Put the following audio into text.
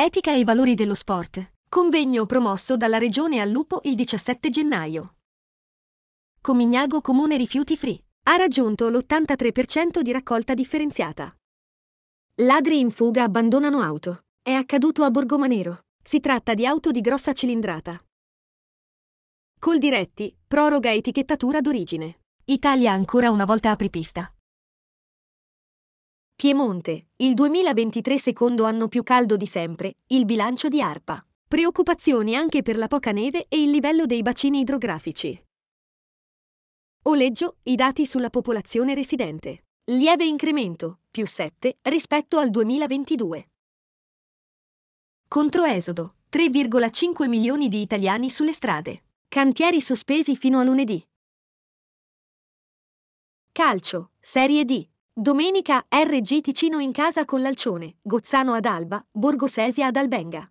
Etica e i valori dello sport. Convegno promosso dalla Regione al Lupo il 17 gennaio. Comignago Comune rifiuti free. Ha raggiunto l'83% di raccolta differenziata. Ladri in fuga abbandonano auto. È accaduto a Borgomanero. Si tratta di auto di grossa cilindrata. Coldiretti, proroga etichettatura d'origine. Italia ancora una volta apripista. Piemonte, il 2023 secondo anno più caldo di sempre, il bilancio di ARPA. Preoccupazioni anche per la poca neve e il livello dei bacini idrografici. Oleggio, i dati sulla popolazione residente. Lieve incremento, più 7, rispetto al 2022. Controesodo, 3,5 milioni di italiani sulle strade. Cantieri sospesi fino a lunedì. Calcio, Serie D. Domenica RG Ticino in casa con l'Alcione, Gozzano ad Alba, Borgosesia ad Albenga.